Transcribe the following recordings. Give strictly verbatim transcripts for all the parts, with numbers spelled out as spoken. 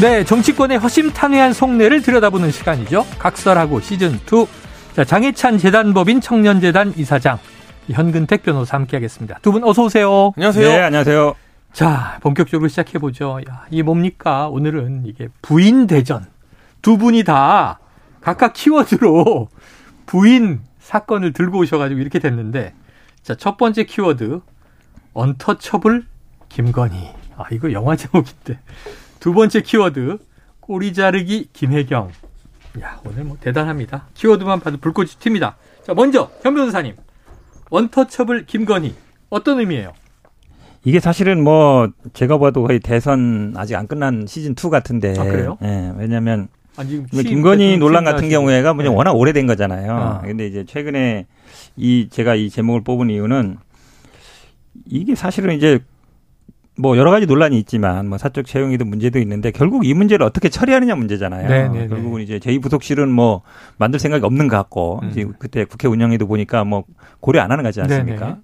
네, 정치권의 허심탄회한 속내를 들여다보는 시간이죠. 각설하고 시즌 투. 자, 장예찬 재단법인 청년재단 이사장, 현근택 변호사 함께하겠습니다. 두 분 어서 오세요. 안녕하세요. 네, 안녕하세요. 자, 본격적으로 시작해보죠. 야, 이게 뭡니까? 오늘은 이게 부인 대전. 두 분이 다 각각 키워드로 부인 사건을 들고 오셔가지고 이렇게 됐는데, 자, 첫 번째 키워드, 언터처블 김건희. 아, 이거 영화 제목인데. 두 번째 키워드, 꼬리 자르기 김혜경. 야, 오늘 뭐 대단합니다. 키워드만 봐도 불꽃이 튑니다. 자, 먼저 현 변호사님, 언터처블 김건희 어떤 의미예요? 이게 사실은 뭐 제가 봐도 거의 대선 아직 안 끝난 시즌 투 같은데. 아, 그래요? 예, 왜냐하면 김건희 논란 같은 경우에가 네. 워낙 오래된 거잖아요. 그런데 아. 이제 최근에 이 제가 이 제목을 뽑은 이유는 이게 사실은 이제 뭐 여러 가지 논란이 있지만 뭐 사적 채용이든 문제도 있는데 결국 이 문제를 어떻게 처리하느냐 문제잖아요. 네네네. 결국은 이제 제이 부속실은 뭐 만들 생각이 없는 것 같고 음. 이제 그때 국회 운영에도 보니까 뭐 고려 안 하는 거지 않습니까?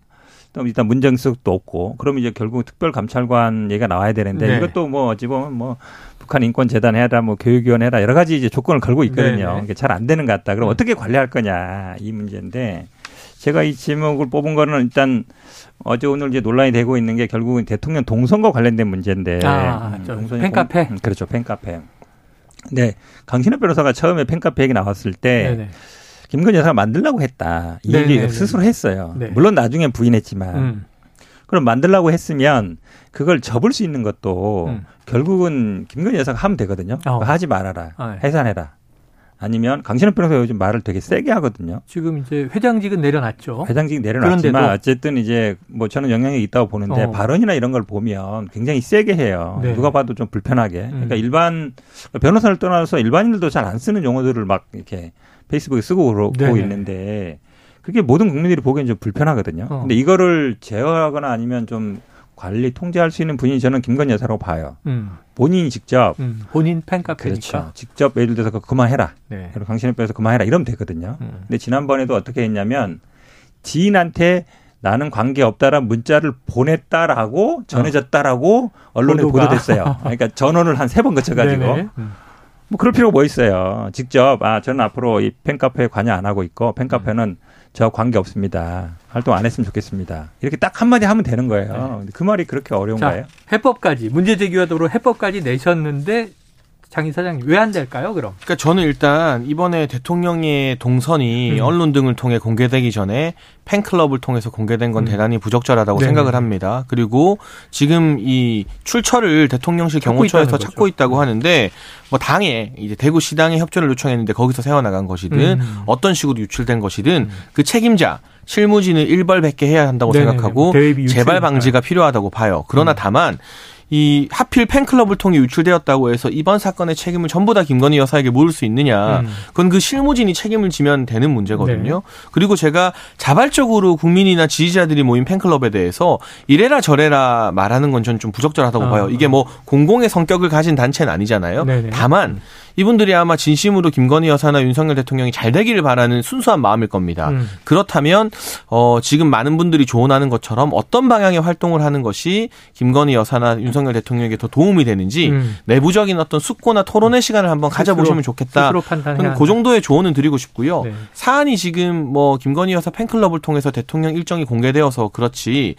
또 일단 문정수석도 없고 그럼 이제 결국 특별감찰관 얘기가 나와야 되는데 네. 이것도 뭐 어찌 보면 뭐 북한 인권재단 해라 뭐 교육위원 해라 여러 가지 이제 조건을 걸고 있거든요. 이게 잘 안 되는 것 같다. 그럼 음. 어떻게 관리할 거냐 이 문제인데. 제가 이 제목을 뽑은 거는 일단 어제 오늘 이제 논란이 되고 있는 게 결국은 대통령 동선과 관련된 문제인데. 아, 동선이 팬카페. 공, 그렇죠. 팬카페. 네. 강신업 변호사가 처음에 팬카페 얘기 나왔을 때 네네. 김건희 여사가 만들려고 했다. 이 얘기 스스로 했어요. 네. 물론 나중엔 부인했지만. 음. 그럼 만들려고 했으면 그걸 접을 수 있는 것도 음. 결국은 김건희 여사가 하면 되거든요. 어. 하지 말아라. 아, 네. 해산해라. 아니면 강신업 변호사가 요즘 말을 되게 세게 하거든요. 지금 이제 회장직은 내려놨죠. 회장직 내려놨지만 그런데도. 어쨌든 이제 뭐 저는 영향력이 있다고 보는데 어. 발언이나 이런 걸 보면 굉장히 세게 해요. 네. 누가 봐도 좀 불편하게. 음. 그러니까 일반 변호사를 떠나서 일반인들도 잘 안 쓰는 용어들을 막 이렇게 페이스북에 쓰고 그러고 있는데 그게 모든 국민들이 보기엔 좀 불편하거든요. 어. 근데 이거를 제어하거나 아니면 좀 관리 통제할 수 있는 분이 저는 김건희 여사라고 봐요. 음. 본인이 직접. 음. 본인 팬카페니까. 그렇죠. 직접 예를 들어서 그만해라. 네. 그리고 강신업 빼서 그만해라. 이러면 되거든요. 음. 근데 지난번에도 어떻게 했냐면 지인한테 나는 관계없다라는 문자를 보냈다라고 전해졌다라고 어. 언론에 보도가. 보도됐어요. 그러니까 전원을 한 세 번 거쳐가지고. 음. 뭐 그럴 필요가 뭐 있어요. 직접 아 저는 앞으로 이 팬카페에 관여 안 하고 있고 팬카페는 음. 저 관계 없습니다. 활동 안 했으면 좋겠습니다. 이렇게 딱 한마디 하면 되는 거예요. 네. 그 말이 그렇게 어려운가요? 해법까지 문제 제기하도록 해법까지 내셨는데 장 이사장님 왜 안 될까요? 그럼? 그러니까 저는 일단 이번에 대통령의 동선이 음. 언론 등을 통해 공개되기 전에 팬클럽을 통해서 공개된 건 음. 대단히 부적절하다고 네네. 생각을 합니다. 그리고 지금 이 출처를 대통령실 찾고 경호처에서 찾고 있다고 하는데 뭐 당에 이제 대구시당에 협조를 요청했는데 거기서 세워나간 것이든 음. 어떤 식으로 유출된 것이든 음. 그 책임자 실무진을 일벌백계 해야 한다고 네네. 생각하고 재발 방지가 필요하다고 봐요. 그러나 음. 다만 이 하필 팬클럽을 통해 유출되었다고 해서 이번 사건의 책임을 전부 다 김건희 여사에게 물을 수 있느냐. 그건 그 실무진이 책임을 지면 되는 문제거든요. 네. 그리고 제가 자발적으로 국민이나 지지자들이 모인 팬클럽에 대해서 이래라 저래라 말하는 건 저는 좀 부적절하다고 아, 봐요. 이게 뭐 공공의 성격을 가진 단체는 아니잖아요. 네네. 다만 이분들이 아마 진심으로 김건희 여사나 윤석열 대통령이 잘 되기를 바라는 순수한 마음일 겁니다. 음. 그렇다면 어, 지금 많은 분들이 조언하는 것처럼 어떤 방향의 활동을 하는 것이 김건희 여사나 윤석열 대통령에게 더 도움이 되는지 음. 내부적인 어떤 숙고나 토론의 시간을 한번 스스로, 가져보시면 좋겠다. 저는 그 정도의 조언은 드리고 싶고요. 네. 사안이 지금 뭐 김건희 여사 팬클럽을 통해서 대통령 일정이 공개되어서 그렇지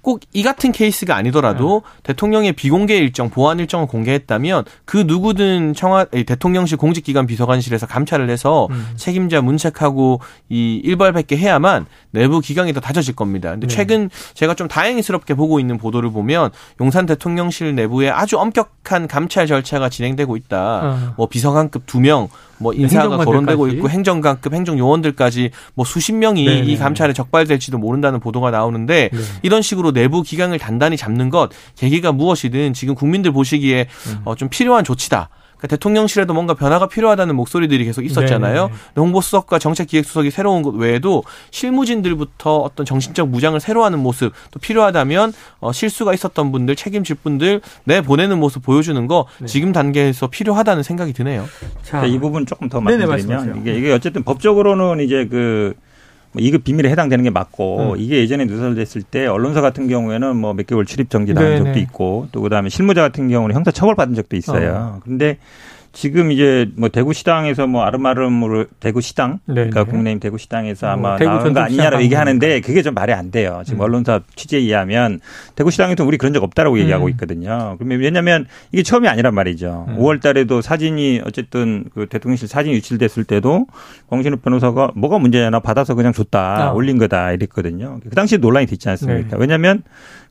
꼭 이 같은 케이스가 아니더라도 네. 대통령의 비공개 일정, 보안 일정을 공개했다면 그 누구든 청와 대통령실 공직기관 비서관실에서 감찰을 해서 음. 책임자 문책하고 이 일벌백계 해야만 내부 기강이 더 다져질 겁니다. 근데 네. 최근 제가 좀 다행스럽게 보고 있는 보도를 보면 용산 대통령실 내부에 아주 엄격한 감찰 절차가 진행되고 있다. 어. 뭐 비서관급 두 명. 뭐 인사가 거론되고 있고 행정관급 행정요원들까지 뭐 수십 명이 네네. 이 감찰에 적발될지도 모른다는 보도가 나오는데 네. 이런 식으로 내부 기강을 단단히 잡는 것 계기가 무엇이든 지금 국민들 보시기에 음. 어, 좀 필요한 조치다. 그러니까 대통령실에도 뭔가 변화가 필요하다는 목소리들이 계속 있었잖아요. 홍보수석과 정책기획수석이 새로운 것 외에도 실무진들부터 어떤 정신적 무장을 새로 하는 모습, 또 필요하다면 어, 실수가 있었던 분들, 책임질 분들 내보내는 모습 보여주는 거 네. 지금 단계에서 필요하다는 생각이 드네요. 자, 이 부분 조금 더 말씀드리면 이게, 이게 어쨌든 법적으로는 이제 그 이급 비밀에 해당되는 게 맞고 음. 이게 예전에 누설됐을 때 언론사 같은 경우에는 뭐 몇 개월 출입 정지 당한 네네. 적도 있고 또 그다음에 실무자 같은 경우는 형사 처벌받은 적도 있어요. 그런데 어. 지금 이제 뭐 대구시당에서 뭐 아름아름으로 대구시당 네네. 그러니까 국민의힘 대구시당에서 아마 어, 대구 나온 거 아니냐라고 얘기하는데 그게 좀 말이 안 돼요. 지금 음. 언론사 취재에 의하면 대구시당에서 우리 그런 적 없다라고 얘기하고 있거든요. 그러면 왜냐하면 이게 처음이 아니란 말이죠. 음. 오월 달에도 사진이 어쨌든 그 대통령실 사진이 유출됐을 때도 강신호 변호사가 뭐가 문제냐 받아서 그냥 줬다 어. 올린 거다 이랬거든요. 그 당시에 논란이 됐지 않습니까? 네. 왜냐하면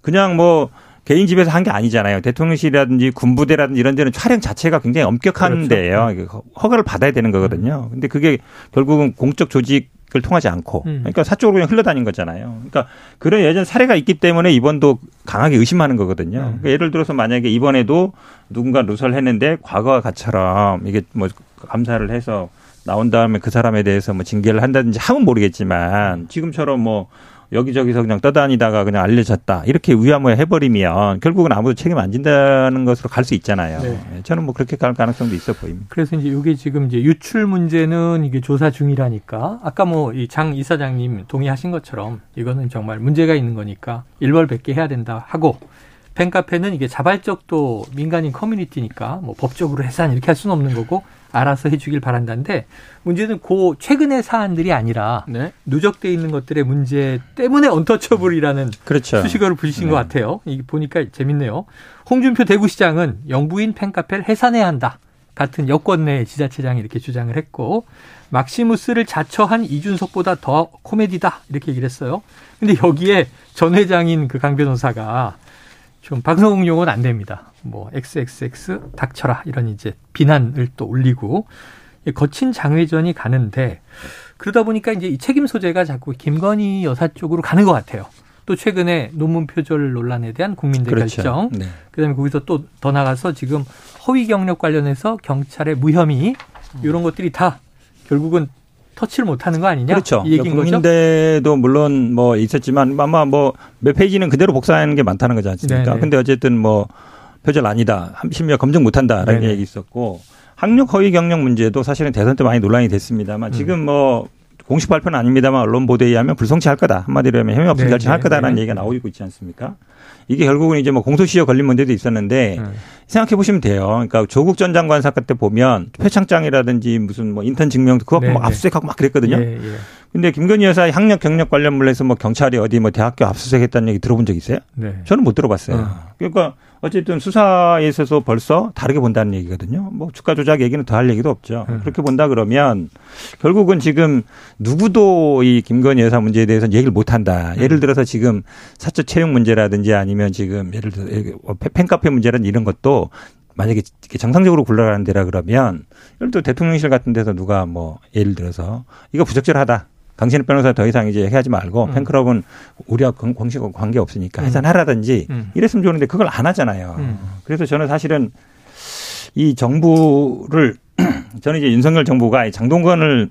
그냥 뭐 개인 집에서 한 게 아니잖아요. 대통령실이라든지 군부대라든지 이런 데는 촬영 자체가 굉장히 엄격한 그렇죠. 데예요. 허가를 받아야 되는 거거든요. 근데 그게 결국은 공적 조직을 통하지 않고 그러니까 사적으로 그냥 흘러다닌 거잖아요. 그러니까 그런 예전 사례가 있기 때문에 이번도 강하게 의심하는 거거든요. 그러니까 예를 들어서 만약에 이번에도 누군가 누설했는데 과거와 같처럼 이게 뭐 감사를 해서 나온 다음에 그 사람에 대해서 뭐 징계를 한다든지 하면 모르겠지만 지금처럼 뭐 여기저기서 그냥 떠다니다가 그냥 알려졌다. 이렇게 위아무에 해버리면 결국은 아무도 책임 안 진다는 것으로 갈 수 있잖아요. 네. 저는 뭐 그렇게 갈 가능성도 있어 보입니다. 그래서 이제 이게 지금 이제 유출 문제는 이게 조사 중이라니까 아까 뭐 이 장 이사장님 동의하신 것처럼 이거는 정말 문제가 있는 거니까 일벌백계 해야 된다 하고 팬카페는 이게 자발적 또 민간인 커뮤니티니까 뭐 법적으로 해산 이렇게 할 수는 없는 거고 알아서 해주길 바란다는데 문제는 그 최근의 사안들이 아니라 네? 누적되어 있는 것들의 문제 때문에 언터처블이라는 그렇죠. 수식어를 부르신 네. 것 같아요. 이게 보니까 재밌네요. 홍준표 대구시장은 영부인 팬카페를 해산해야 한다. 같은 여권 내 지자체장이 이렇게 주장을 했고 막시무스를 자처한 이준석보다 더 코미디다 이렇게 얘기를 했어요. 근데 여기에 전 회장인 그 강 변호사가 좀 방송 용어는 안 됩니다. 뭐 엑스엑스엑스 닥쳐라 이런 이제 비난을 또 올리고 거친 장외전이 가는데 그러다 보니까 이제 이 책임 소재가 자꾸 김건희 여사 쪽으로 가는 것 같아요. 또 최근에 논문 표절 논란에 대한 국민대 그렇죠. 결정. 네. 그다음에 거기서 또 더 나가서 지금 허위 경력 관련해서 경찰의 무혐의 이런 것들이 다 결국은 터치를 못하는 거 아니냐? 그렇죠. 이 얘기인 거죠. 국민대도 물론 뭐 있었지만 아마 뭐 몇 페이지는 그대로 복사하는 게 많다는 거지 않습니까? 네네. 근데 어쨌든 뭐 표절 아니다, 심지어 검증 못한다라는 네네. 얘기 있었고 학력 허위 경력 문제도 사실은 대선 때 많이 논란이 됐습니다만 음. 지금 뭐 공식 발표는 아닙니다만 언론 보도에 의하면 불성취할 거다 한마디로 하면 혐의와 불잘증할 거다라는 네네. 얘기가 나오고 있지 않습니까? 이게 결국은 이제 뭐 공소시효 걸린 문제도 있었는데 음. 생각해 보시면 돼요. 그러니까 조국 전 장관 사건 때 보면 표창장이라든지 무슨 뭐 인턴 증명도 그거 막 압수수색하고 막 그랬거든요. 예, 예. 근데 김건희 여사의 학력 경력 관련 물에서 뭐 경찰이 어디 뭐 대학교 압수수색했다는 얘기 들어본 적 있어요? 네. 저는 못 들어봤어요. 어. 그러니까 어쨌든 수사에 있어서 벌써 다르게 본다는 얘기거든요. 뭐 주가 조작 얘기는 더 할 얘기도 없죠. 음. 그렇게 본다 그러면 결국은 지금 누구도 이 김건희 여사 문제에 대해서 얘기를 못 한다. 음. 예를 들어서 지금 사적 채용 문제라든지 아니면 지금 예를 들어 팬카페 문제라든지 이런 것도 만약에 정상적으로 굴러가는 데라 그러면 예를 들어 대통령실 같은 데서 누가 뭐 예를 들어서 이거 부적절하다. 강신업 변호사 더 이상 이제 해하지 말고 음. 팬클럽은 우리와 공식과 관계 없으니까 해산하라든지 음. 이랬으면 좋은데 그걸 안 하잖아요. 음. 그래서 저는 사실은 이 정부를 저는 이제 윤석열 정부가 장동건을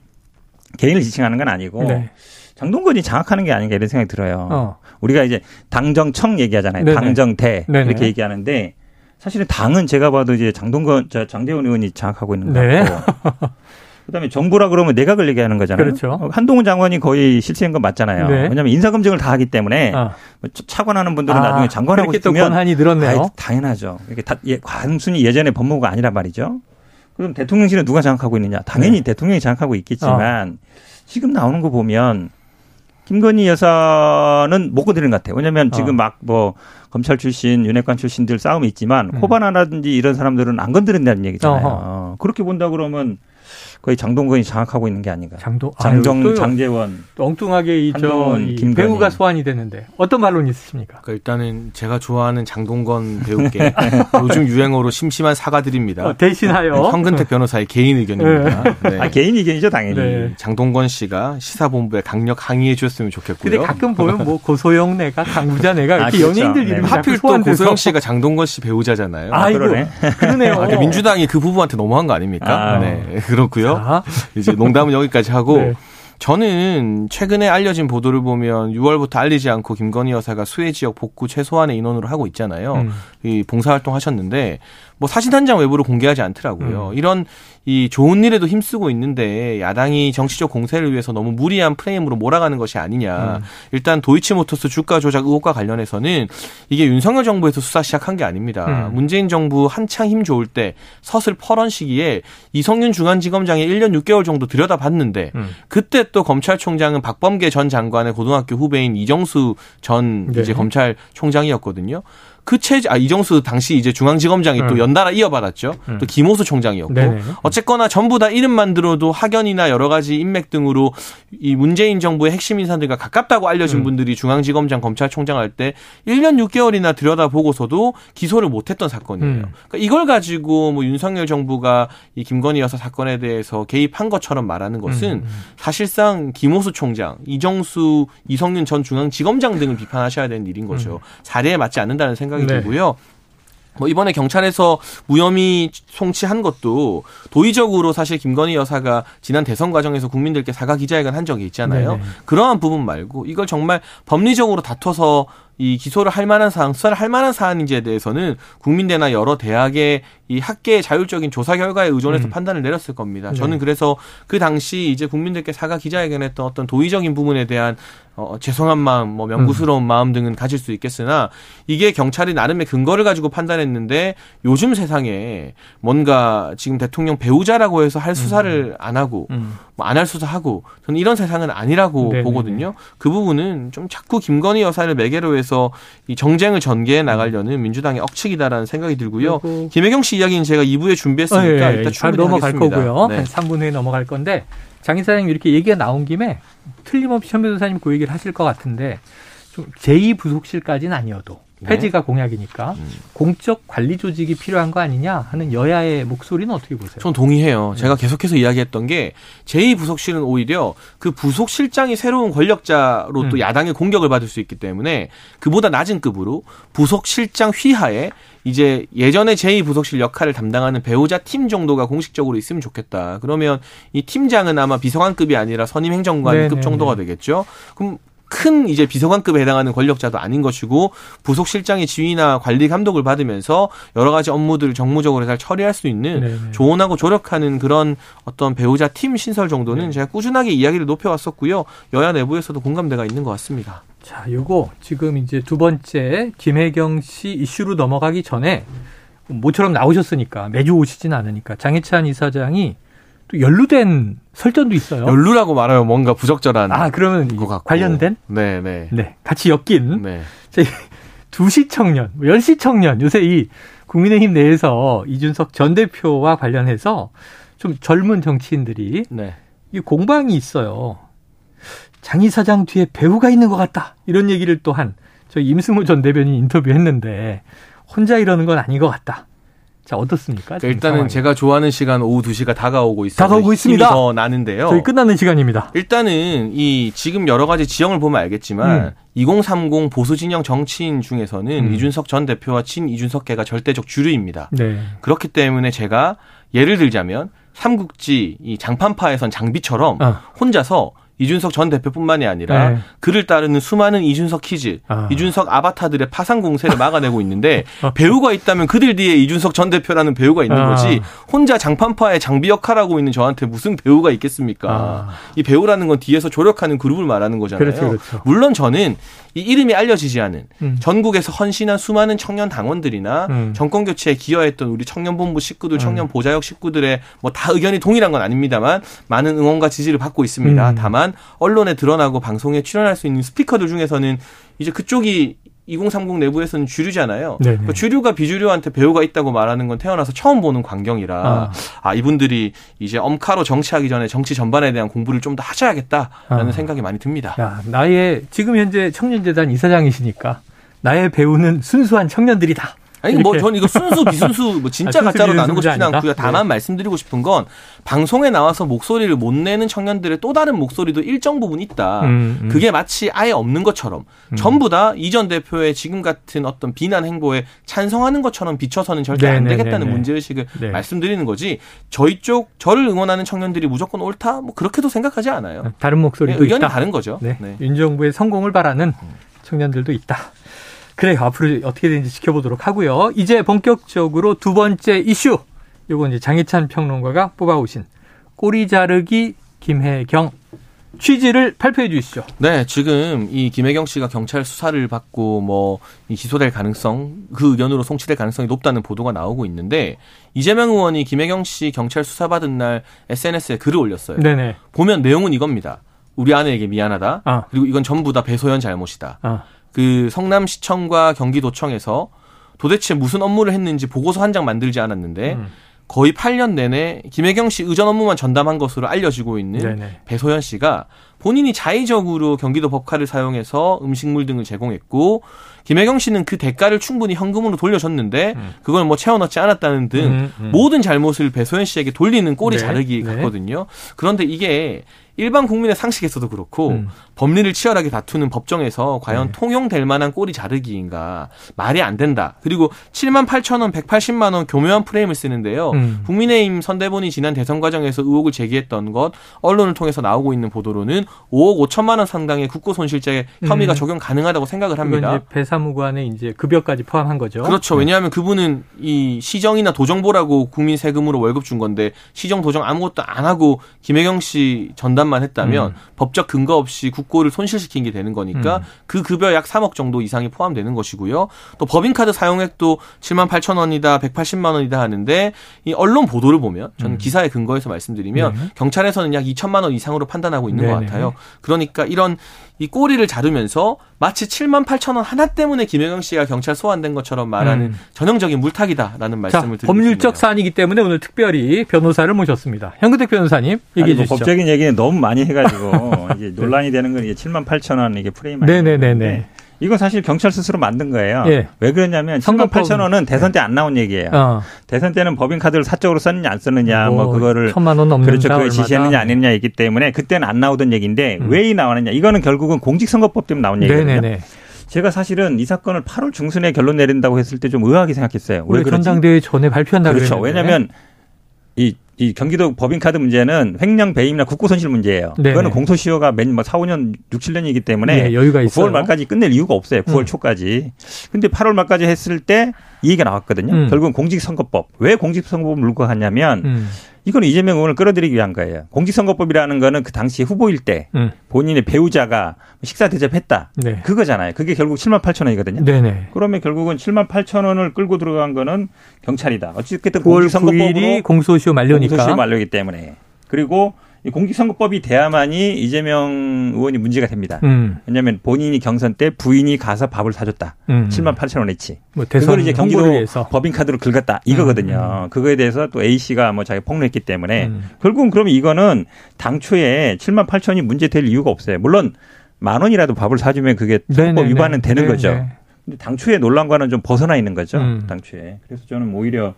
개인을 지칭하는 건 아니고 네. 장동건이 장악하는 게 아닌가 이런 생각이 들어요. 어. 우리가 이제 당정청 얘기하잖아요. 네네. 당정태 네네. 이렇게 얘기하는데 사실은 당은 제가 봐도 이제 장동건, 장제원 의원이 장악하고 있는 것 같고. 네. 그다음에 정부라 그러면 내각을 얘기하는 거잖아요. 그렇죠. 한동훈 장관이 거의 실세인 건 맞잖아요. 네. 왜냐하면 인사검증을 다 하기 때문에 아. 차관하는 분들은 아, 나중에 장관하고 싶으면 권한이 늘었네요. 아, 당연하죠. 이렇게 다, 예, 단순히 예전에 법무부가 아니란 말이죠. 그럼 대통령실은 누가 장악하고 있느냐. 당연히 네. 대통령이 장악하고 있겠지만 아. 지금 나오는 거 보면 김건희 여사는 못 건드리는 것 같아요. 왜냐하면 아. 지금 막 뭐 검찰 출신, 윤핵관 출신들 싸움이 있지만 음. 코바나라든지 이런 사람들은 안 건드린다는 얘기잖아요. 어허. 그렇게 본다 그러면 거의 장동건이 장악하고 있는 게 아닌가. 장동, 장정, 아, 장제원. 엉뚱하게 이, 한동훈, 저, 김건희. 배우가 소환이 되는데 어떤 반론이 있으십니까? 그러니까 일단은 제가 좋아하는 장동건 배우께 요즘 유행어로 심심한 사과드립니다. 어, 대신하여. 현근택 변호사의 개인 의견입니다. 네. 네. 아, 개인 의견이죠, 당연히. 네. 장동건 씨가 시사본부에 강력 항의해 주셨으면 좋겠고요. 근데 가끔 보면 뭐 고소영 내가 강구자 내가 이렇게 아, 그렇죠. 연예인들 이름 네. 하필 또 고소영 씨가 장동건 씨 배우자잖아요. 아, 그러네. 그러네요. 그러니까 민주당이 그 부부한테 너무한 거 아닙니까? 아, 네. 그렇고요. 아? 이제 농담은 여기까지 하고 네. 저는 최근에 알려진 보도를 보면 유월부터 알리지 않고 김건희 여사가 수해 지역 복구 최소한의 인원으로 하고 있잖아요. 음. 이 봉사활동 하셨는데 뭐 사진 한 장 외부를 공개하지 않더라고요. 음. 이런 이 좋은 일에도 힘쓰고 있는데 야당이 정치적 공세를 위해서 너무 무리한 프레임으로 몰아가는 것이 아니냐. 음. 일단 도이치모터스 주가 조작 의혹과 관련해서는 이게 윤석열 정부에서 수사 시작한 게 아닙니다. 음. 문재인 정부 한창 힘 좋을 때 서슬 퍼런 시기에 이성윤 중앙지검장이 일 년 육 개월 정도 들여다봤는데 음. 그때 또 검찰총장은 박범계 전 장관의 고등학교 후배인 이정수 전 네. 이제 검찰총장이었거든요. 그 체제, 아, 이정수 당시 이제 중앙지검장이 음. 또 연달아 이어받았죠. 음. 또 김오수 총장이었고. 네네. 어쨌거나 전부 다 이름만 들어도 학연이나 여러 가지 인맥 등으로 이 문재인 정부의 핵심 인사들과 가깝다고 알려진 음. 분들이 중앙지검장 검찰총장 할 때 일 년 육 개월이나 들여다보고서도 기소를 못했던 사건이에요. 음. 그러니까 이걸 가지고 뭐 윤석열 정부가 이 김건희 여사 사건에 대해서 개입한 것처럼 말하는 것은 음. 사실상 김오수 총장, 이정수, 이성윤 전 중앙지검장 등을 비판하셔야 되는 일인 거죠. 음. 사례에 맞지 않는다는 생각. 네. 되고요. 뭐 이번에 경찰에서 무혐의 송치한 것도 도의적으로 사실 김건희 여사가 지난 대선 과정에서 국민들께 사과 기자회견 한 적이 있잖아요. 네네. 그러한 부분 말고 이걸 정말 법리적으로 다퉈서 이 기소를 할 만한 사항, 수사를 할 만한 사안인지에 대해서는 국민대나 여러 대학의 이 학계의 자율적인 조사 결과에 의존해서 음. 판단을 내렸을 겁니다. 네. 저는 그래서 그 당시 이제 국민들께 사과 기자회견했던 어떤 도의적인 부분에 대한 어, 죄송한 마음, 뭐 명구스러운 음. 마음 등은 가질 수 있겠으나 이게 경찰이 나름의 근거를 가지고 판단했는데 요즘 세상에 뭔가 지금 대통령 배우자라고 해서 할 수사를 음. 안 하고 음. 뭐 안 할 수사하고 저는 이런 세상은 아니라고 네네. 보거든요. 그 부분은 좀 자꾸 김건희 여사를 매개로 해서 이 정쟁을 전개해 나가려는 민주당의 억측이다라는 생각이 들고요. 그리고. 김혜경 씨 이야기는 제가 이 부에 준비했으니까 어, 예, 예. 일단 충분히 넘어갈 하겠습니다. 거고요. 네. 삼 분 후에 넘어갈 건데 장 이사장님 이렇게 얘기가 나온 김에 틀림없이 현 변호사님 그 얘기를 하실 것 같은데 좀 제이 부속실까지는 아니어도 폐지가 네. 공약이니까 음. 공적 관리 조직이 필요한 거 아니냐 하는 여야의 목소리는 어떻게 보세요? 전 동의해요. 네. 제가 계속해서 이야기했던 게 제이 부속실은 오히려 그 부속실장이 새로운 권력자로 음. 또 야당의 공격을 받을 수 있기 때문에 그보다 낮은 급으로 부속실장 휘하에 이제 예전에 제이 부속실 역할을 담당하는 배우자 팀 정도가 공식적으로 있으면 좋겠다. 그러면 이 팀장은 아마 비서관급이 아니라 선임행정관급 정도가 되겠죠. 그럼 큰 이제 비서관급에 해당하는 권력자도 아닌 것이고 부속실장의 지휘나 관리 감독을 받으면서 여러 가지 업무들을 정무적으로 잘 처리할 수 있는 네네. 조언하고 조력하는 그런 어떤 배우자 팀 신설 정도는 네네. 제가 꾸준하게 이야기를 높여왔었고요. 여야 내부에서도 공감대가 있는 것 같습니다. 자, 요거 지금 이제 두 번째 김혜경 씨 이슈로 넘어가기 전에 모처럼 나오셨으니까 매주 오시진 않으니까 장예찬 이사장이 또 연루된 설전도 있어요. 연루라고 말하면 뭔가 부적절한. 아, 그러면 것 같고. 관련된? 네, 네. 네. 같이 엮인. 네. 두 시 청년, 열 시 청년. 요새 이 국민의힘 내에서 이준석 전 대표와 관련해서 좀 젊은 정치인들이 네. 이 공방이 있어요. 장 이사장 뒤에 배우가 있는 것 같다. 이런 얘기를 또한 저희 임승우 전 대변인 인터뷰했는데 혼자 이러는 건 아닌 것 같다. 자, 어떻습니까? 그러니까 일단은 상황이. 제가 좋아하는 시간 오후 두 시가 다가오고 있어서 다가오고 있습니다. 힘이 더 나는데요. 저희 끝나는 시간입니다. 일단은 이 지금 여러 가지 지형을 보면 알겠지만 음. 이공삼공 보수진영 정치인 중에서는 음. 이준석 전 대표와 친 이준석계가 절대적 주류입니다. 네. 그렇기 때문에 제가 예를 들자면 삼국지 이 장판파에선 장비처럼 어. 혼자서 이준석 전 대표뿐만이 아니라 네. 그를 따르는 수많은 이준석 키즈, 아. 이준석 아바타들의 파상 공세를 막아내고 있는데 배우가 있다면 그들 뒤에 이준석 전 대표라는 배우가 있는 아. 거지 혼자 장판파의 장비 역할하고 있는 저한테 무슨 배우가 있겠습니까? 아. 이 배우라는 건 뒤에서 조력하는 그룹을 말하는 거잖아요. 그렇죠, 그렇죠. 물론 저는 이 이름이 알려지지 않은 음. 전국에서 헌신한 수많은 청년 당원들이나 음. 정권 교체에 기여했던 우리 청년본부 식구들, 음. 청년 보좌역 식구들의 뭐 다 의견이 동일한 건 아닙니다만 많은 응원과 지지를 받고 있습니다. 음. 다만 언론에 드러나고 방송에 출연할 수 있는 스피커들 중에서는 이제 그쪽이 이공삼공 내부에서는 주류잖아요. 그러니까 주류가 비주류한테 배우가 있다고 말하는 건 태어나서 처음 보는 광경이라 아, 아 이분들이 이제 엄카로 정치하기 전에 정치 전반에 대한 공부를 좀 더 하셔야겠다라는 아. 생각이 많이 듭니다. 야, 나의 지금 현재 청년재단 이사장이시니까 나의 배우는 순수한 청년들이다. 아니 뭐 전 이거 순수 비순수 뭐 진짜 아, 가짜로 나누고 싶진 않고요. 다만 네. 말씀드리고 싶은 건 방송에 나와서 목소리를 못 내는 청년들의 또 다른 목소리도 일정 부분 있다. 음, 음. 그게 마치 아예 없는 것처럼 음. 전부 다 이 전 대표의 지금 같은 어떤 비난 행보에 찬성하는 것처럼 비춰서는 절대 네, 안 되겠다는 네, 네, 문제의식을 네. 말씀드리는 거지 저희 쪽 저를 응원하는 청년들이 무조건 옳다 뭐 그렇게도 생각하지 않아요. 다른 목소리도 네, 의견이 있다. 다른 거죠. 네. 네. 윤 정부의 성공을 바라는 청년들도 있다. 그래요. 앞으로 어떻게 되는지 지켜보도록 하고요. 이제 본격적으로 두 번째 이슈. 요건 이제 장예찬 평론가가 뽑아오신 꼬리 자르기 김혜경. 취지를 발표해 주시죠. 네, 지금 이 김혜경 씨가 경찰 수사를 받고 뭐 기소될 가능성, 그 의견으로 송치될 가능성이 높다는 보도가 나오고 있는데 이재명 의원이 김혜경 씨 경찰 수사 받은 날 에스엔에스에 글을 올렸어요. 네네. 보면 내용은 이겁니다. 우리 아내에게 미안하다. 아. 그리고 이건 전부 다 배소연 잘못이다. 아. 그 성남시청과 경기도청에서 도대체 무슨 업무를 했는지 보고서 한 장 만들지 않았는데 음. 거의 팔 년 내내 김혜경 씨 의전 업무만 전담한 것으로 알려지고 있는 네네. 배소연 씨가 본인이 자의적으로 경기도 법카를 사용해서 음식물 등을 제공했고 김혜경 씨는 그 대가를 충분히 현금으로 돌려줬는데 음. 그걸 뭐 채워넣지 않았다는 등 음, 음. 모든 잘못을 배소연 씨에게 돌리는 꼬리 네. 자르기 네. 같거든요. 그런데 이게 일반 국민의 상식에서도 그렇고 음. 법리를 치열하게 다투는 법정에서 과연 네. 통용될 만한 꼬리 자르기인가 말이 안 된다. 그리고 칠만 팔천 원, 백팔십만 원 교묘한 프레임을 쓰는데요. 음. 국민의힘 선대본이 지난 대선 과정에서 의혹을 제기했던 것 언론을 통해서 나오고 있는 보도로는 오억 오천만 원 상당의 국고손실죄 혐의가 음. 적용 가능하다고 생각을 합니다. 이제 배사무관의 이제 급여까지 포함한 거죠. 그렇죠. 네. 왜냐하면 그분은 이 시정이나 도정보라고 국민 세금으로 월급 준 건데 시정 도정 아무것도 안 하고 김혜경 씨 전담 만 했다면 음. 법적 근거 없이 국고를 손실시킨 게 되는 거니까 음. 그 급여 약 삼억 정도 이상이 포함되는 것이고요. 또 법인카드 사용액도 칠만 팔천 원이다 백팔십만 원이다 하는데 이 언론 보도를 보면 저는 음. 기사의 근거에서 말씀드리면 네. 경찰에서는 약 이천만 원 이상으로 판단하고 있는 네네. 것 같아요. 그러니까 이런 이 꼬리를 자르면서 마치 칠만 팔천 원 하나 때문에 김혜경 씨가 경찰 소환된 것처럼 말하는 음. 전형적인 물타기다라는 말씀을 드리겠습니다. 법률적 사안이기 때문에 오늘 특별히 변호사를 모셨습니다. 현근택 변호사님 얘기해 뭐 주시죠. 법적인 얘기는 너무 많이 해가지고 이게 논란이 되는 건 이게 칠만 팔천 원 이게 프레임 아니에요. 네네네네. 이건 사실 경찰 스스로 만든 거예요. 예. 왜 그러냐면 칠만 팔천 원은 대선 때 안 나온 얘기예요. 어. 대선 때는 법인카드를 사적으로 썼느냐 안 썼느냐 뭐, 뭐 그거를 천만 원 넘는 그렇죠. 그걸 지시했느냐 안 했느냐 얘기 때문에 그때는 안 나오던 얘기인데 음. 왜 이 나왔느냐. 이거는 결국은 공직선거법 때문에 나온 얘기거든요. 네네네. 제가 사실은 이 사건을 팔월 중순에 결론 내린다고 했을 때 좀 의아하게 생각했어요. 왜 그런지. 전당대회 전에 발표한다고 그랬는데. 그렇죠. 왜냐하면 이 이 경기도 법인카드 문제는 횡령 배임이나 국고손실 문제예요. 네네. 그거는 공소시효가 맨 뭐 사, 오 년, 육, 칠 년이기 때문에 네, 여유가 있어요. 구월 말까지 끝낼 이유가 없어요. 구월 음. 초까지. 근데 팔월 말까지 했을 때 이 얘기가 나왔거든요. 음. 결국은 공직선거법. 왜 공직선거법을 물고 하냐면 음. 이건 이재명 의원을 끌어들이기 위한 거예요. 공직선거법이라는 거는 그 당시 후보일 때 음. 본인의 배우자가 식사 대접했다. 네. 그거잖아요. 그게 결국 칠만 팔천 원이거든요. 네네. 그러면 결국은 칠만 팔천 원을 끌고 들어간 거는 경찰이다. 어쨌든 공직선거법으로 공소시효 만료니까. 공소시효 만료이기 때문에. 그리고 이 공직선거법이 돼야만이 이재명 의원이 문제가 됩니다. 음. 왜냐하면 본인이 경선 때 부인이 가서 밥을 사줬다. 음. 칠만 팔천 원어치. 뭐 그걸 이제 경기도 법인카드로 긁었다. 이거거든요. 음. 그거에 대해서 또 A 씨가 뭐 자기 폭로했기 때문에 음. 결국은 그럼 이거는 당초에 칠만 팔천 원이 문제될 이유가 없어요. 물론 만 원이라도 밥을 사주면 그게 법 위반은 되는 네네. 거죠. 네네. 근데 당초에 논란과는 좀 벗어나 있는 거죠. 음. 당초에. 그래서 저는 오히려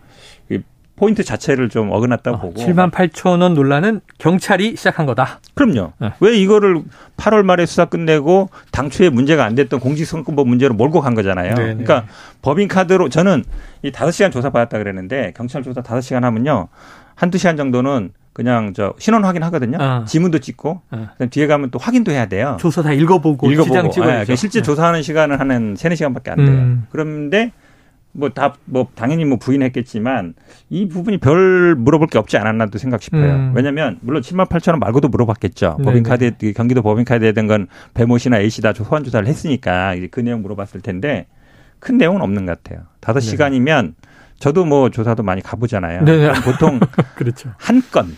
포인트 자체를 좀 어긋났다고 아, 보고. 칠만 팔천 원 논란은 경찰이 시작한 거다. 그럼요. 네. 왜 이거를 팔월 말에 수사 끝내고 당초에 문제가 안 됐던 공직선거법 문제로 몰고 간 거잖아요. 네네. 그러니까 법인카드로 저는 이 다섯 시간 조사 받았다 그랬는데 경찰 조사 다섯 시간 하면요. 한두 시간 정도는 그냥 저 신원 확인하거든요. 어. 지문도 찍고 어. 뒤에 가면 또 확인도 해야 돼요. 조서 다 읽어보고, 읽어보고. 시장 찍어야죠. 네. 실제 네. 조사하는 시간은 한 삼, 네 시간밖에 안 돼요. 음. 그런데 뭐 다 뭐 당연히 뭐 부인했겠지만 이 부분이 별 물어볼 게 없지 않았나도 생각 싶어요. 음. 왜냐하면 물론 칠만 팔천 원 말고도 물어봤겠죠. 법인카드 경기도 법인카드에 대한 건 배모 씨나 A 씨다 소환 조사를 했으니까 이제 그 내용 물어봤을 텐데 큰 내용은 없는 것 같아요. 다섯 시간이면 저도 뭐 조사도 많이 가보잖아요. 보통 그렇죠. 한 건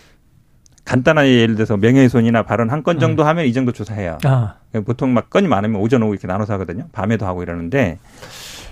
간단한 예를 들어서 명예훼손이나 발언 한 건 정도 음. 하면 이 정도 조사해요. 아. 보통 막 건이 많으면 오전 오후 이렇게 나눠서 하거든요. 밤에도 하고 이러는데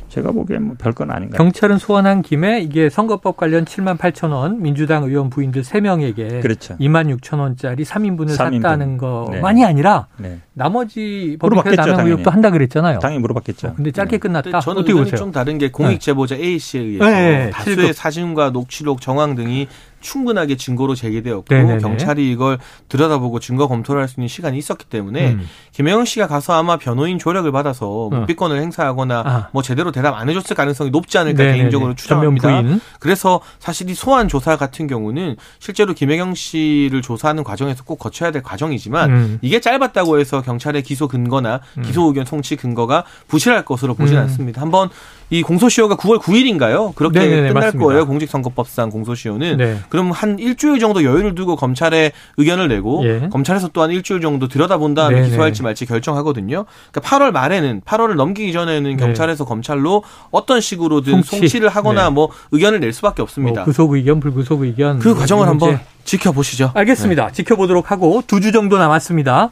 제가 보기엔 뭐 별건 아닌가요? 경찰은 소환한 김에 이게 선거법 관련 칠만 팔천 원, 민주당 의원 부인들 세 명에게 그렇죠. 이만 육천 원짜리 삼 인분을 삼 인분. 샀다는 것만이 네. 아니라 네. 나머지 법인카드 남용 의혹도 한다 그랬잖아요. 당연히 물어봤겠죠. 그런데 어, 짧게 네. 끝났다. 저는 어떻게 보세요? 좀 다른 게 공익제보자 네. A씨에 의해서 네. 다수의 칠급. 사진과 녹취록, 정황 등이 충분하게 증거로 제기되었고 네네네. 경찰이 이걸 들여다보고 증거 검토를 할 수 있는 시간이 있었기 때문에 음. 김혜영 씨가 가서 아마 변호인 조력을 받아서 묵비권을 어. 행사하거나 아. 뭐 제대로 대답 안 해줬을 가능성이 높지 않을까 네네네. 개인적으로 추정합니다. 그래서 사실 이 소환 조사 같은 경우는 실제로 김혜경 씨를 조사하는 과정에서 꼭 거쳐야 될 과정이지만 음. 이게 짧았다고 해서 경찰의 기소 근거나 음. 기소 의견 송치 근거가 부실할 것으로 보진 음. 않습니다. 한번 이 공소시효가 구월 구일인가요? 그렇게 네네네, 끝날 맞습니다. 거예요. 공직선거법상 공소시효는. 네. 그럼 한 일주일 정도 여유를 두고 검찰에 의견을 내고 예. 검찰에서 또한 일주일 정도 들여다본 다음에 기소할지 말지 결정하거든요. 그러니까 팔월 말에는 팔월을 넘기기 전에는 경찰에서 네. 검찰로 어떤 식으로든 송치. 송치를 하거나 네. 뭐 의견을 낼 수밖에 없습니다. 뭐 구속 의견, 불구속 의견. 그 과정을 문제. 한번 지켜보시죠. 알겠습니다. 네. 지켜보도록 하고 두 주 정도 남았습니다.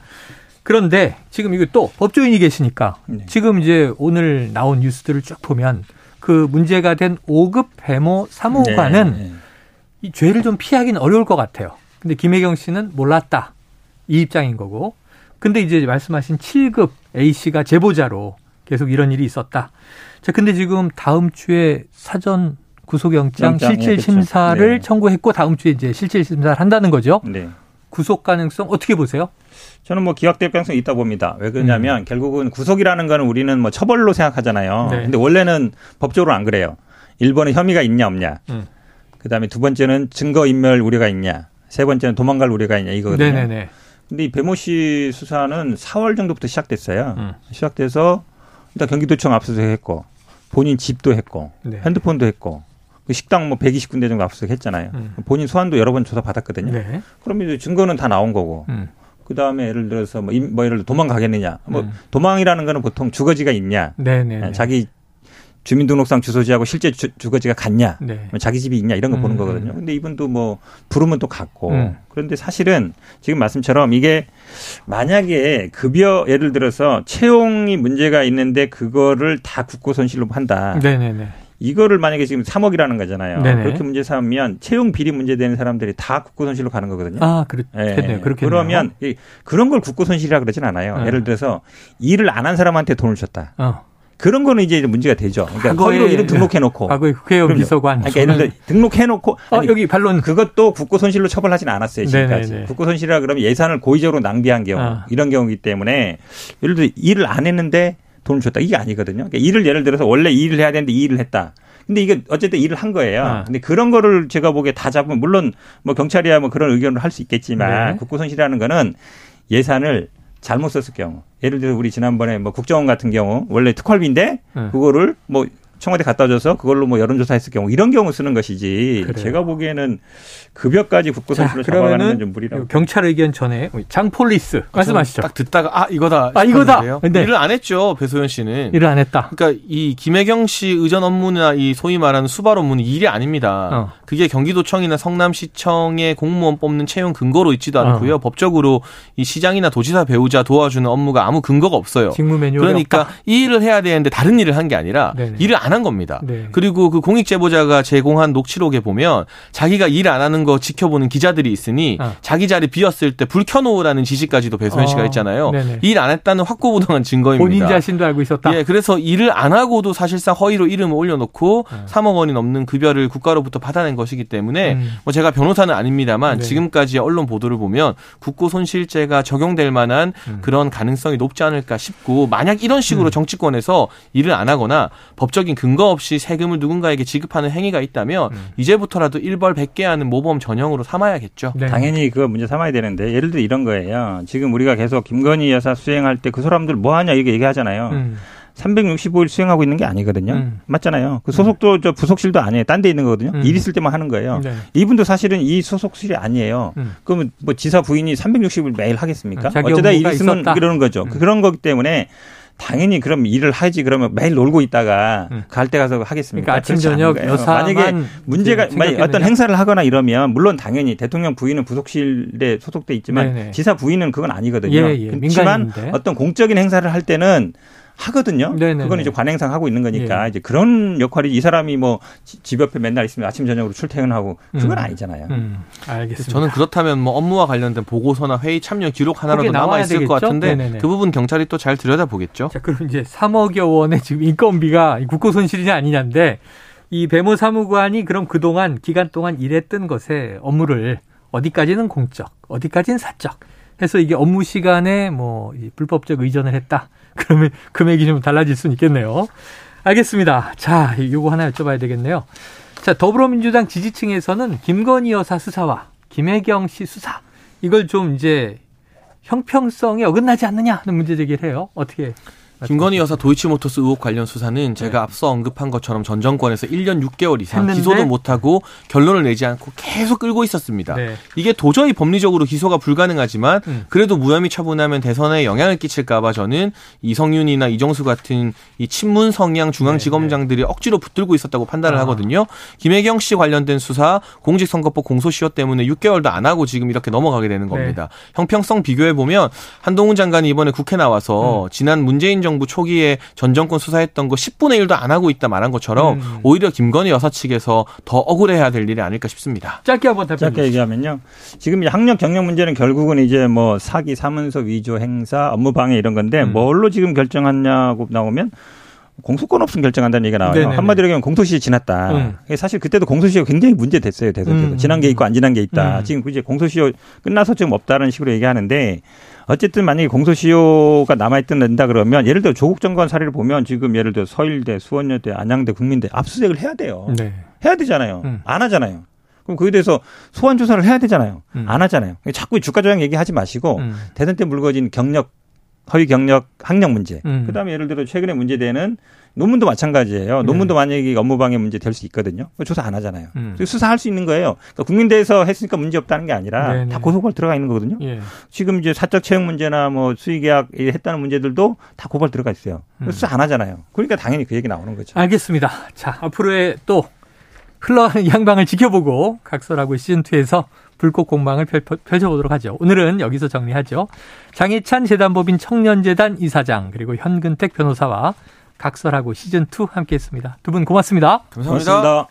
그런데 지금 이거 또 법조인이 계시니까 네. 지금 이제 오늘 나온 뉴스들을 쭉 보면 그 문제가 된 오급 배모 사무관은 네. 이 죄를 좀 피하긴 어려울 것 같아요. 근데 김혜경 씨는 몰랐다. 이 입장인 거고. 근데 이제 말씀하신 칠급 A씨가 제보자로 계속 이런 일이 있었다. 자, 근데 지금 다음 주에 사전 구속영장 실질심사를 네, 그렇죠. 네. 청구했고 다음 주에 이제 실질심사를 한다는 거죠. 네. 구속 가능성 어떻게 보세요? 저는 뭐 기각될 가능성이 있다 봅니다. 왜 그러냐면 음. 결국은 구속이라는 거는 우리는 뭐 처벌로 생각하잖아요. 네. 근데 원래는 법적으로 안 그래요. 일 번은 혐의가 있냐 없냐. 음. 그다음에 두 번째는 증거인멸 우려가 있냐. 세 번째는 도망갈 우려가 있냐 이거거든요. 네네네. 근데 이 배모 씨 수사는 사월 정도부터 시작됐어요. 음. 시작돼서 일단 경기도청 압수수색했고 본인 집도 했고 네. 핸드폰도 했고. 그 식당 뭐 백이십 군데 정도 압수수색했잖아요. 음. 본인 소환도 여러 번 조사 받았거든요. 네. 그러면 이제 증거는 다 나온 거고. 음. 그 다음에 예를 들어서 뭐, 뭐 예를 들어 도망가겠느냐. 뭐 음. 도망이라는 거는 보통 주거지가 있냐. 네, 네, 네. 자기 주민등록상 주소지하고 실제 주, 주거지가 같냐. 네. 자기 집이 있냐 이런 거 보는 음. 거거든요. 근데 이분도 뭐 부르면 또 갔고. 음. 그런데 사실은 지금 말씀처럼 이게 만약에 급여 예를 들어서 채용이 문제가 있는데 그거를 다 국고손실로 한다. 네, 네, 네. 이거를 만약에 지금 삼억이라는 거잖아요. 네네. 그렇게 문제 삼으면 채용 비리 문제되는 사람들이 다 국고손실로 가는 거거든요. 아, 그렇겠네요. 예. 그러면 그런 걸 국고손실이라 그러진 않아요. 어. 예를 들어서 일을 안 한 사람한테 돈을 줬다. 어. 그런 거는 이제 문제가 되죠. 그러니까 서로 이름 등록해놓고. 과거에 국회의원 비서관. 그러니까 예를 들어 등록해놓고. 어, 아니, 여기 반론. 그것도 국고손실로 처벌하진 않았어요. 지금까지. 네네네. 국고손실이라 그러면 예산을 고의적으로 낭비한 경우. 어. 이런 경우이기 때문에 예를 들어 일을 안 했는데 돈을 줬다. 이게 아니거든요. 그러니까 일을 예를 들어서 원래 일을 해야 되는데 일을 했다. 근데 이게 어쨌든 일을 한 거예요. 아. 근데 그런 거를 제가 보기에 다 잡으면 물론 뭐 경찰이야 뭐 그런 의견을 할 수 있겠지만 네. 국고손실이라는 거는 예산을 잘못 썼을 경우. 예를 들어 우리 지난번에 뭐 국정원 같은 경우 원래 특활비인데 네. 그거를 뭐 청와대 갖다 줘서 그걸로 뭐 여론조사했을 경우 이런 경우 쓰는 것이지 그래요. 제가 보기에는 급여까지 국고손실로 잡아가는 건 좀 무리라고. 경찰 의견 전에 장폴리스 말씀하시죠. 딱 듣다가 아 이거다. 아 이거다. 네. 일을 안 했죠. 배소연 씨는. 일을 안 했다. 그러니까 이 김혜경 씨 의전 업무나 이 소위 말하는 수발 업무는 일이 아닙니다. 어. 그게 경기도청이나 성남시청의 공무원 뽑는 채용 근거로 있지도 않고요. 어. 법적으로 이 시장이나 도지사 배우자 도와주는 업무가 아무 근거가 없어요. 직무 매뉴얼이 그러니까 없다. 이 일을 해야 되는데 다른 일을 한 게 아니라 네네. 일을 안 한 겁니다. 네. 그리고 그 공익제보자가 제공한 녹취록에 보면 자기가 일 안 하는 거 지켜보는 기자들이 있으니 아. 자기 자리 비었을 때 불 켜놓으라는 지시까지도 배소연 씨가 했잖아요. 어. 일 안 했다는 확고부동한 증거입니다. 본인 자신도 알고 있었다. 예, 그래서 일을 안 하고도 사실상 허위로 이름을 올려놓고 아. 삼억 원이 넘는 급여를 국가로부터 받아낸 것이기 때문에 음. 뭐 제가 변호사는 아닙니다만 네. 지금까지의 언론 보도를 보면 국고손실죄가 적용될 만한 음. 그런 가능성이 높지 않을까 싶고 만약 이런 식으로 음. 정치권에서 일을 안 하거나 법적인 근거 없이 세금을 누군가에게 지급하는 행위가 있다면 음. 이제부터라도 일벌 백 개 하는 모범 전형으로 삼아야겠죠. 네. 당연히 그거 문제 삼아야 되는데 예를 들어 이런 거예요. 지금 우리가 계속 김건희 여사 수행할 때 그 사람들 뭐하냐 이렇게 얘기하잖아요. 음. 삼백육십오 일 수행하고 있는 게 아니거든요. 음. 맞잖아요. 그 소속도 음. 저 부속실도 아니에요. 딴 데 있는 거거든요. 음. 일 있을 때만 하는 거예요. 네. 이분도 사실은 이 소속실이 아니에요. 음. 그러면 뭐 지사 부인이 삼백육십 일 매일 하겠습니까? 어쩌다 일 있으면 있었다. 이러는 거죠. 음. 그런 거기 때문에 당연히 그럼 일을 하지. 그러면 매일 놀고 있다가 음. 갈 때 가서 하겠습니까? 그러니까 아침 저녁 여사만 만약에 문제가 만약에 어떤 행사를 하거나 이러면 물론 당연히 대통령 부인은 부속실에 소속돼 있지만 네네. 지사 부인은 그건 아니거든요. 예, 예. 그렇지만 어떤 공적인 행사를 할 때는 하거든요. 네네네. 그건 이제 관행상 하고 있는 거니까 예. 이제 그런 역할이 이 사람이 뭐 집 옆에 맨날 있으면 아침 저녁으로 출퇴근하고 그건 음. 아니잖아요. 음. 알겠습니다. 저는 그렇다면 뭐 업무와 관련된 보고서나 회의 참여 기록 하나라도 남아 있을 것 같은데 네네네. 그 부분 경찰이 또 잘 들여다보겠죠. 자, 그럼 이제 삼억여 원의 지금 인건비가 국고 손실이냐 아니냐인데 이 배모 사무관이 그럼 그동안 기간 동안 일했던 것에 업무를 어디까지는 공적, 어디까지는 사적 해서 이게 업무 시간에 뭐 불법적 의전을 했다. 그러면 금액이 좀 달라질 수는 있겠네요. 알겠습니다. 자, 요거 하나 여쭤봐야 되겠네요. 자, 더불어민주당 지지층에서는 김건희 여사 수사와 김혜경 씨 수사 이걸 좀 이제 형평성에 어긋나지 않느냐 하는 문제 제기를 해요. 어떻게? 김건희 여사 도이치모터스 의혹 관련 수사는 제가 네. 앞서 언급한 것처럼 전 정권에서 일 년 육 개월 이상 했는데? 기소도 못하고 결론을 내지 않고 계속 끌고 있었습니다. 네. 이게 도저히 법리적으로 기소가 불가능하지만 음. 그래도 무혐의 처분하면 대선에 영향을 끼칠까 봐 저는 이성윤이나 이정수 같은 이 친문 성향 중앙지검장들이 네, 네. 억지로 붙들고 있었다고 판단을 아. 하거든요. 김혜경 씨 관련된 수사 공직선거법 공소시효 때문에 육 개월도 안 하고 지금 이렇게 넘어가게 되는 겁니다. 네. 형평성 비교해보면 한동훈 장관이 이번에 국회 나와서 음. 지난 문재인 정부 초기에 전 정권 수사했던 거 십분의 일도 안 하고 있다 말한 것처럼 음. 오히려 김건희 여사 측에서 더 억울해야 될 일이 아닐까 싶습니다. 짧게 한번 답변. 짧게 얘기하면요. 지금 학력 경력 문제는 결국은 이제 뭐 사기, 사문서 위조, 행사, 업무 방해 이런 건데 음. 뭘로 지금 결정하냐고 나오면 공소권 없음 결정한다는 얘기가 나와요. 네네네. 한마디로 얘기하면 공소시효 지났다. 음. 사실 그때도 공소시효 굉장히 문제됐어요. 대선 때도. 음. 지난 게 있고 안 지난 게 있다. 음. 지금 이제 공소시효 끝나서 지금 없다는 식으로 얘기하는데 어쨌든 만약에 공소시효가 남아있든 낸다 그러면 예를 들어 조국 정권 사례를 보면 지금 예를 들어 서일대, 수원여대, 안양대, 국민대 압수수색을 해야 돼요. 네. 해야 되잖아요. 음. 안 하잖아요. 그럼 거기에 대해서 소환 조사를 해야 되잖아요. 음. 안 하잖아요. 자꾸 주가 조작 얘기하지 마시고 음. 대선 때 물거진 경력. 허위 경력, 학력 문제. 음. 그다음에 예를 들어 최근에 문제되는 논문도 마찬가지예요. 논문도 네. 만약에 업무방해 문제 될 수 있거든요. 조사 안 하잖아요. 음. 수사할 수 있는 거예요. 그러니까 국민대에서 했으니까 문제 없다는 게 아니라 네네. 다 고소고발 들어가 있는 거거든요. 예. 지금 이제 사적 채용 문제나 뭐 수의계약 했다는 문제들도 다 고발 들어가 있어요. 음. 수사 안 하잖아요. 그러니까 당연히 그 얘기 나오는 거죠. 알겠습니다. 자, 앞으로의 또 흘러가는 양방을 지켜보고 각설하고 시즌이에서 불꽃 공방을 펼쳐보도록 하죠. 오늘은 여기서 정리하죠. 장예찬 재단법인 청년재단 이사장 그리고 현근택 변호사와 각설하고 시즌이 함께했습니다. 두 분 고맙습니다. 감사합니다. 고맙습니다.